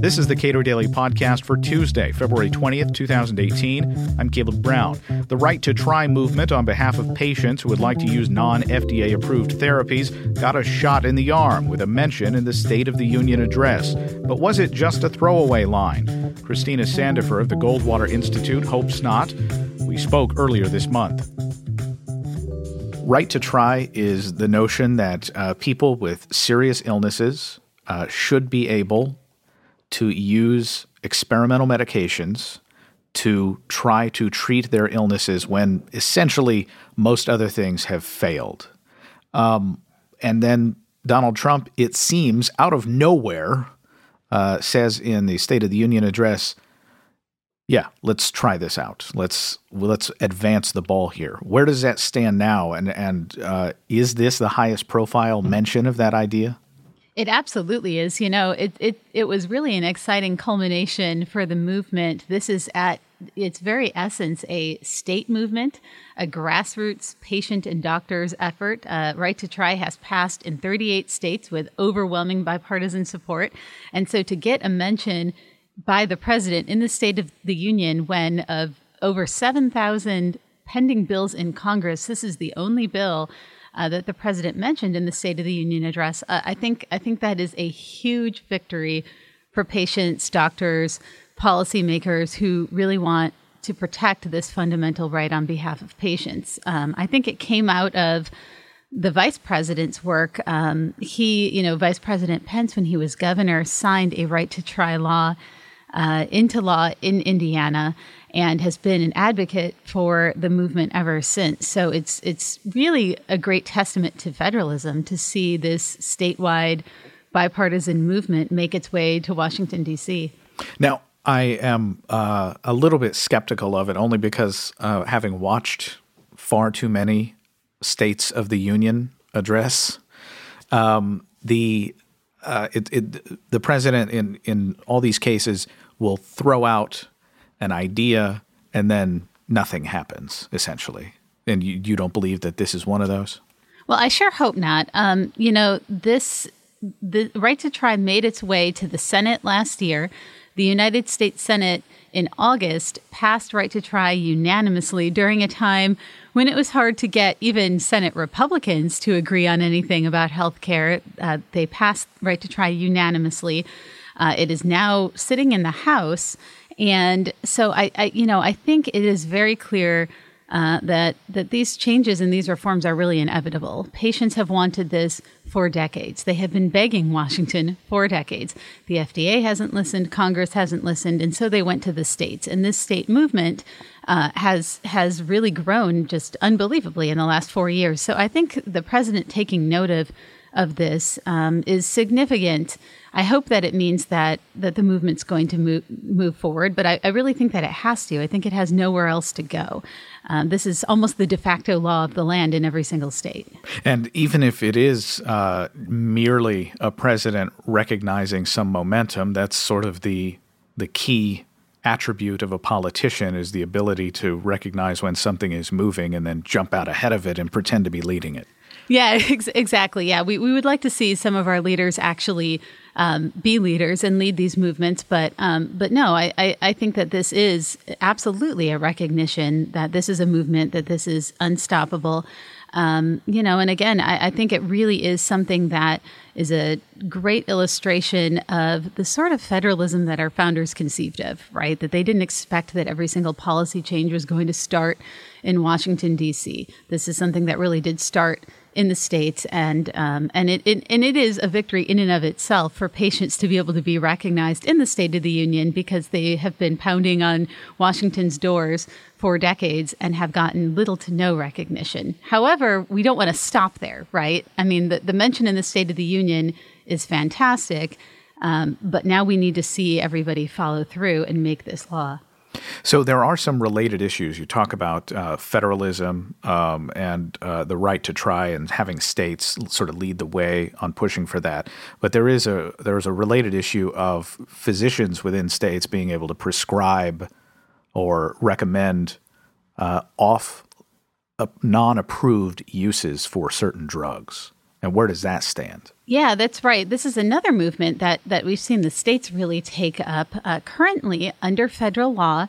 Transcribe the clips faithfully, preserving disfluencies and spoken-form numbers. This is the Cato Daily Podcast for Tuesday, February twentieth, twenty eighteen. I'm Caleb Brown. The Right to Try movement on behalf of patients who would like to use non-F D A-approved therapies got a shot in the arm with a mention in the State of the Union address. But was it just a throwaway line? Christina Sandefur of the Goldwater Institute hopes not. We spoke earlier this month. Right to try is the notion that uh, people with serious illnesses uh, should be able to use experimental medications to try to treat their illnesses when essentially most other things have failed. Um, and then Donald Trump, it seems, out of nowhere, uh, says in the State of the Union address, yeah, let's try this out. Let's let's advance the ball here. Where does that stand now? And, and uh, is this the highest profile mention of that idea? It absolutely is. You know, it, it it was really an exciting culmination for the movement. This is at its very essence a state movement, a grassroots patient and doctors effort. Uh, Right to Try has passed in thirty-eight states with overwhelming bipartisan support. And so to get a mention by the president in the State of the Union when of over seven thousand pending bills in Congress, this is the only bill Uh, that the president mentioned in the State of the Union address, uh, I think I think that is a huge victory for patients, doctors, policymakers who really want to protect this fundamental right on behalf of patients. Um, I think it came out of the vice president's work. Um, he, you know, Vice President Pence, when he was governor, signed a right to try law uh, into law in Indiana, and has been an advocate for the movement ever since. So it's it's really a great testament to federalism to see this statewide bipartisan movement make its way to Washington, D C. Now, I am uh, a little bit skeptical of it, only because uh, having watched far too many States of the Union address, um, the uh, it, it, the president in, in all these cases will throw out an idea, and then nothing happens, essentially. And you, you don't believe that this is one of those? Well, I sure hope not. Um, you know, this the right to try made its way to the Senate last year. The United States Senate in August passed right to try unanimously during a time when it was hard to get even Senate Republicans to agree on anything about health care. Uh, they passed right to try unanimously. Uh, it is now sitting in the House. And so, I, I, you know, I think it is very clear uh, that that these changes and these reforms are really inevitable. Patients have wanted this for decades. They have been begging Washington for decades. The F D A hasn't listened. Congress hasn't listened. And so they went to the states. And this state movement uh, has has really grown just unbelievably in the last four years. So I think the president taking note of of this um, is significant. I hope that it means that that the movement's going to move move forward, but I, I really think that it has to. I think it has nowhere else to go. Um, this is almost the de facto law of the land in every single state. And even if it is uh, merely a president recognizing some momentum, that's sort of the the key attribute of a politician is the ability to recognize when something is moving and then jump out ahead of it and pretend to be leading it. Yeah, ex- exactly. Yeah, we, we would like to see some of our leaders actually um, be leaders and lead these movements. But um, but no, I, I, I think that this is absolutely a recognition that this is a movement, that this is unstoppable. Um, you know, and again, I, I think it really is something that is a great illustration of the sort of federalism that our founders conceived of, right? That they didn't expect that every single policy change was going to start in Washington, D C. This is something that really did start in the states, and um, and it, it and it is a victory in and of itself for patients to be able to be recognized in the State of the Union, because they have been pounding on Washington's doors for decades and have gotten little to no recognition. However, we don't want to stop there, right? I mean, the, the mention in the State of the Union is fantastic, um, but now we need to see everybody follow through and make this law. So there are some related issues. You talk about uh, federalism um, and uh, the right to try and having states sort of lead the way on pushing for that. But there is a there is a related issue of physicians within states being able to prescribe or recommend uh, off uh, non-approved uses for certain drugs. And where does that stand? Yeah, that's right. This is another movement that that we've seen the states really take up. Uh, currently, under federal law,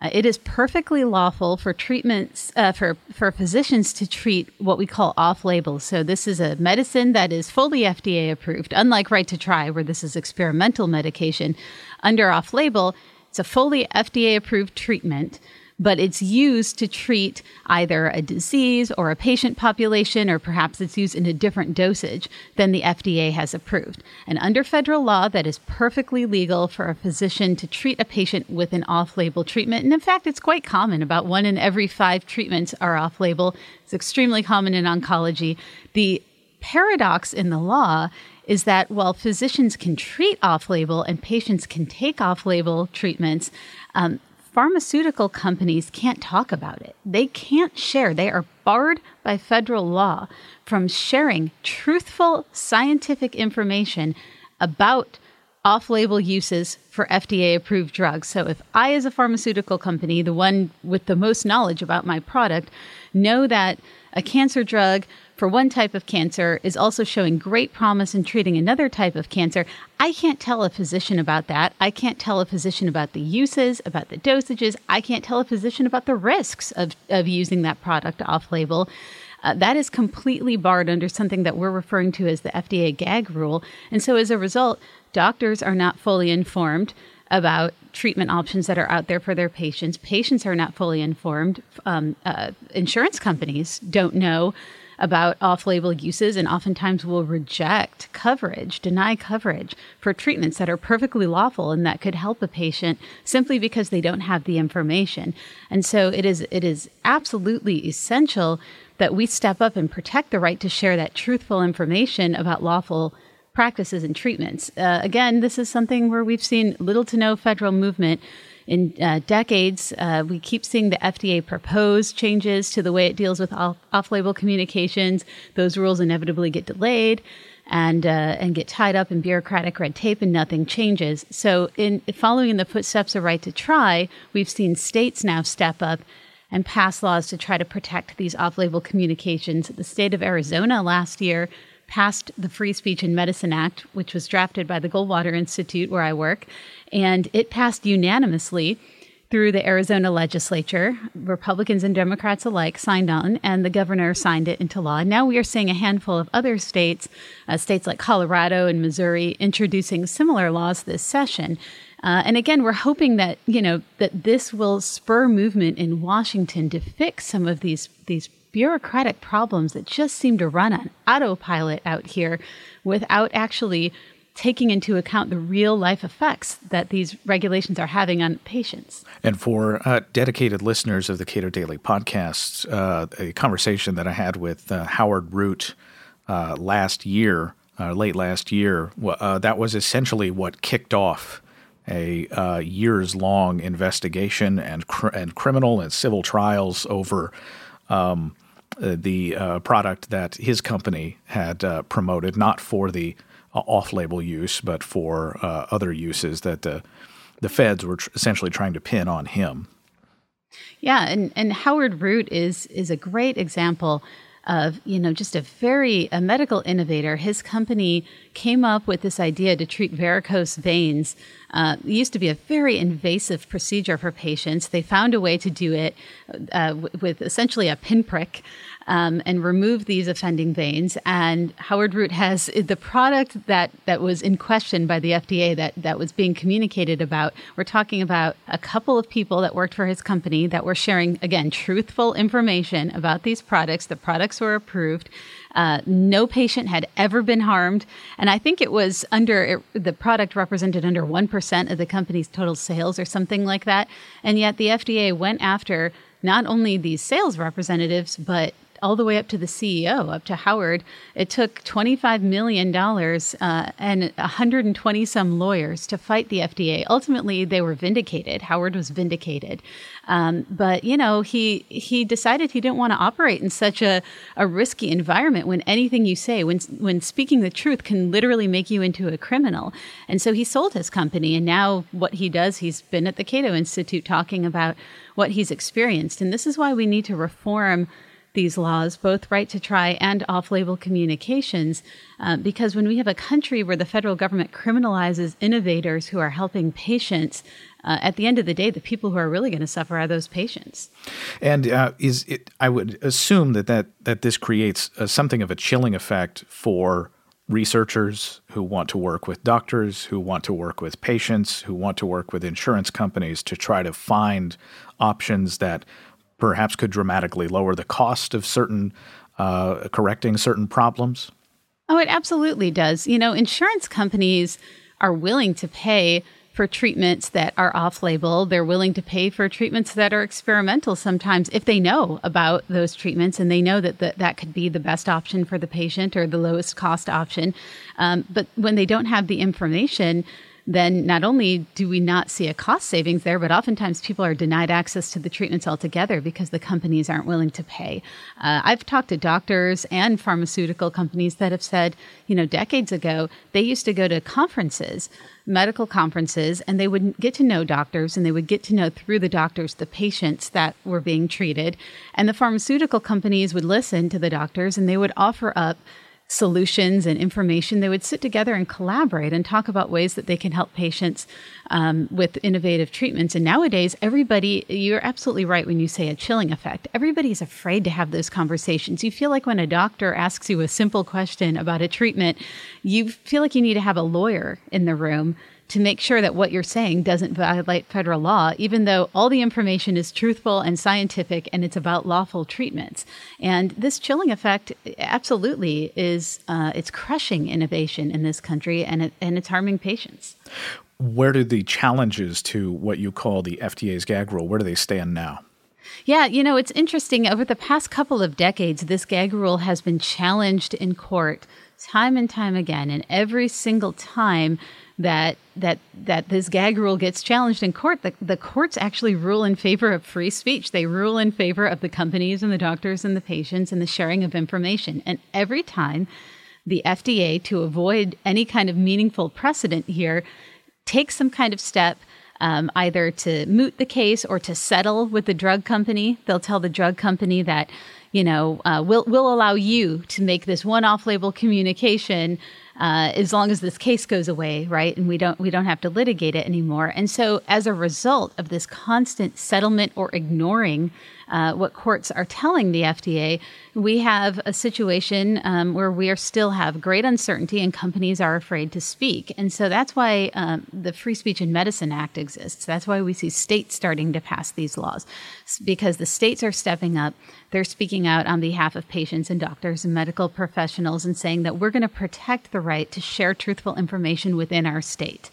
uh, it is perfectly lawful for treatments uh, for for physicians to treat what we call off-label. So this is a medicine that is fully F D A approved, unlike Right to Try, where this is experimental medication. Under off-label, it's a fully F D A approved treatment, but it's used to treat either a disease or a patient population, or perhaps it's used in a different dosage than the F D A has approved. And under federal law, that is perfectly legal for a physician to treat a patient with an off-label treatment. And in fact, it's quite common. About one in every five treatments are off-label. It's extremely common in oncology. The paradox in the law is that while physicians can treat off-label and patients can take off-label treatments, um, pharmaceutical companies can't talk about it. They can't share. They are barred by federal law from sharing truthful scientific information about off-label uses for F D A-approved drugs. So if I, as a pharmaceutical company, the one with the most knowledge about my product, know that a cancer drug for one type of cancer is also showing great promise in treating another type of cancer, I can't tell a physician about that. I can't tell a physician about the uses, about the dosages. I can't tell a physician about the risks of, of using that product off-label. Uh, that is completely barred under something that we're referring to as the F D A gag rule. And so as a result, doctors are not fully informed about treatment options that are out there for their patients. Patients are not fully informed. Um, uh, insurance companies don't know about off-label uses and oftentimes will reject coverage, deny coverage for treatments that are perfectly lawful and that could help a patient simply because they don't have the information. And so it is it is absolutely essential that we step up and protect the right to share that truthful information about lawful practices and treatments. Uh, again, this is something where we've seen little to no federal movement in uh, decades. Uh, we keep seeing the F D A propose changes to the way it deals with off- off-label communications. Those rules inevitably get delayed and uh, and get tied up in bureaucratic red tape, and nothing changes. So in following in the footsteps of Right to Try, we've seen states now step up and pass laws to try to protect these off-label communications. The state of Arizona last year passed the Free Speech and Medicine Act, which was drafted by the Goldwater Institute, where I work, and it passed unanimously through the Arizona legislature. Republicans and Democrats alike signed on, and the governor signed it into law. Now we are seeing a handful of other states, uh, states like Colorado and Missouri, introducing similar laws this session. Uh, and again, we're hoping that, you know, that this will spur movement in Washington to fix some of these these bureaucratic problems that just seem to run on autopilot out here without actually taking into account the real-life effects that these regulations are having on patients. And for uh, dedicated listeners of the Cato Daily Podcast, uh, a conversation that I had with uh, Howard Root uh, last year, uh, late last year, uh, that was essentially what kicked off a uh, years-long investigation and, cr- and criminal and civil trials over um, the uh, product that his company had uh, promoted, not for the uh, off-label use, but for uh, other uses that the, the feds were tr- essentially trying to pin on him. Yeah, and, and Howard Root is is a great example of, you know, just a very a medical innovator. His company came up with this idea to treat varicose veins. Uh, it used to be a very invasive procedure for patients. They found a way to do it uh, w- with essentially a pinprick um, and remove these offending veins. And Howard Root has the product that, that was in question by the F D A that, that was being communicated about. We're talking about a couple of people that worked for his company that were sharing, again, truthful information about these products. The products were approved. Uh, no patient had ever been harmed. And I think it was under, it, the product represented under one percent of the company's total sales or something like that. And yet the F D A went after not only these sales representatives, but all the way up to the C E O, up to Howard. It took twenty-five million dollars uh, and one hundred twenty some lawyers to fight the F D A. Ultimately, they were vindicated. Howard was vindicated. Um, but, you know, he he decided he didn't want to operate in such a, a risky environment when anything you say, when when speaking the truth can literally make you into a criminal. And so he sold his company. And now what he does, he's been at the Cato Institute talking about what he's experienced. And this is why we need to reform these laws, both right to try and off-label communications, uh, because when we have a country where the federal government criminalizes innovators who are helping patients, uh, at the end of the day, the people who are really going to suffer are those patients. And uh, is it? I would assume that that, that this creates uh, something of a chilling effect for researchers who want to work with doctors, who want to work with patients, who want to work with insurance companies to try to find options that perhaps could dramatically lower the cost of certain, uh, correcting certain problems? Oh, it absolutely does. You know, insurance companies are willing to pay for treatments that are off-label. They're willing to pay for treatments that are experimental sometimes if they know about those treatments and they know that the, that could be the best option for the patient or the lowest cost option. Um, but when they don't have the information, then not only do we not see a cost savings there, but oftentimes people are denied access to the treatments altogether because the companies aren't willing to pay. Uh, I've talked to doctors and pharmaceutical companies that have said, you know, decades ago, they used to go to conferences, medical conferences, and they would get to know doctors, and they would get to know through the doctors the patients that were being treated. And the pharmaceutical companies would listen to the doctors, and they would offer up solutions and information. They would sit together and collaborate and talk about ways that they can help patients um, with innovative treatments. And nowadays, everybody, you're absolutely right when you say a chilling effect. Everybody's afraid to have those conversations. You feel like when a doctor asks you a simple question about a treatment, you feel like you need to have a lawyer in the room to make sure that what you're saying doesn't violate federal law, even though all the information is truthful and scientific and it's about lawful treatments. And this chilling effect absolutely is, uh, it's crushing innovation in this country, and it, and it's harming patients. Where do the challenges to what you call the F D A's gag rule, where do they stand now? Yeah, you know, it's interesting. Over the past couple of decades, this gag rule has been challenged in court time and time again, and every single time that that that this gag rule gets challenged in court, the, the courts actually rule in favor of free speech. They rule in favor of the companies and the doctors and the patients and the sharing of information. And every time the F D A, to avoid any kind of meaningful precedent here, takes some kind of step, um, either to moot the case or to settle with the drug company. They'll tell the drug company that, you know, uh, we'll, we'll allow you to make this one off-label communication uh, as long as this case goes away, right? And we don't we don't have to litigate it anymore. And so as a result of this constant settlement or ignoring uh, what courts are telling the F D A, we have a situation um, where we are still have great uncertainty and companies are afraid to speak. And so that's why um, the Free Speech and Medicine Act exists. That's why we see states starting to pass these laws, because the states are stepping up. They're speaking out on behalf of patients and doctors and medical professionals and saying that we're going to protect the right to share truthful information within our state.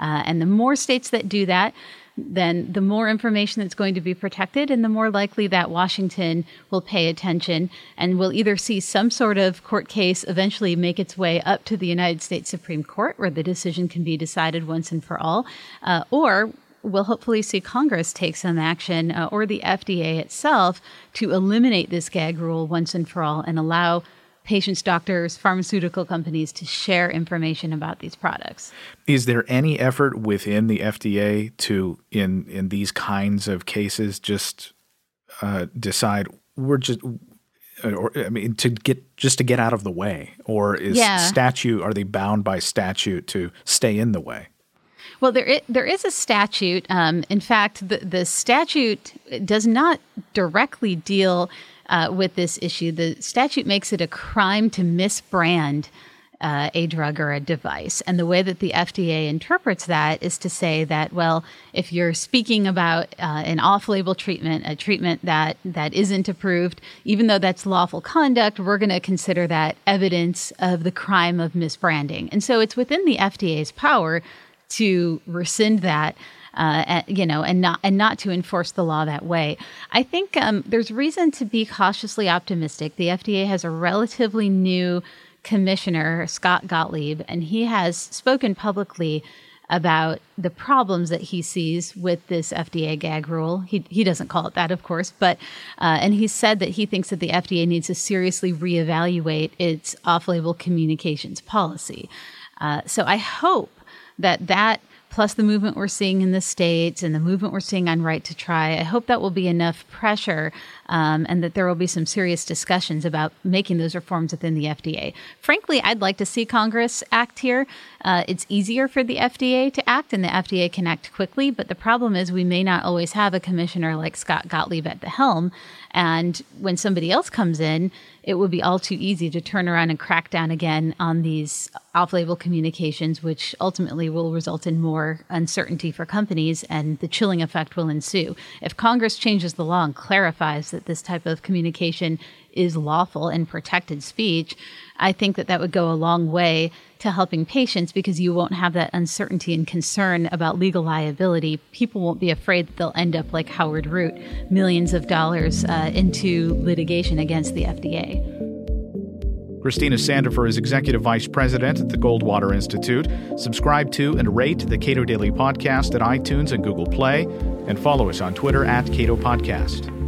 Uh, and the more states that do that, then the more information that's going to be protected and the more likely that Washington will pay attention and will either see some sort of court case eventually make its way up to the United States Supreme Court where the decision can be decided once and for all, uh, or we'll hopefully see Congress take some action uh, or the F D A itself to eliminate this gag rule once and for all and allow patients, doctors, pharmaceutical companies to share information about these products. Is there any effort within the F D A to, in, in these kinds of cases, just uh, decide we're just – or I mean, to get just to get out of the way? Or is yeah. statute – are they bound by statute to stay in the way? Well, there is, there is a statute. Um, in fact, the, the statute does not directly deal uh, with this issue. The statute makes it a crime to misbrand uh, a drug or a device. And the way that the F D A interprets that is to say that, well, if you're speaking about uh, an off-label treatment, a treatment that, that isn't approved, even though that's lawful conduct, we're going to consider that evidence of the crime of misbranding. And so it's within the F D A's power to rescind that, uh, you know, and not and not to enforce the law that way. I think um, there's reason to be cautiously optimistic. The F D A has a relatively new commissioner, Scott Gottlieb, and he has spoken publicly about the problems that he sees with this F D A gag rule. He he doesn't call it that, of course, but uh, and he said that he thinks that the F D A needs to seriously reevaluate its off-label communications policy. Uh, so I hope that that, plus the movement we're seeing in the states and the movement we're seeing on Right to Try, I hope that will be enough pressure um, and that there will be some serious discussions about making those reforms within the F D A. Frankly, I'd like to see Congress act here. Uh, it's easier for the F D A to act, and the F D A can act quickly, but the problem is we may not always have a commissioner like Scott Gottlieb at the helm, and when somebody else comes in, it would be all too easy to turn around and crack down again on these off-label communications, which ultimately will result in more uncertainty for companies, and the chilling effect will ensue. If Congress changes the law and clarifies that this type of communication is lawful and protected speech, I think that that would go a long way to helping patients, because you won't have that uncertainty and concern about legal liability. People won't be afraid that they'll end up like Howard Root, millions of dollars uh, into litigation against the F D A. Christina Sandefur is Executive Vice President at the Goldwater Institute. Subscribe to and rate the Cato Daily Podcast at iTunes and Google Play, and follow us on Twitter at Cato Podcast.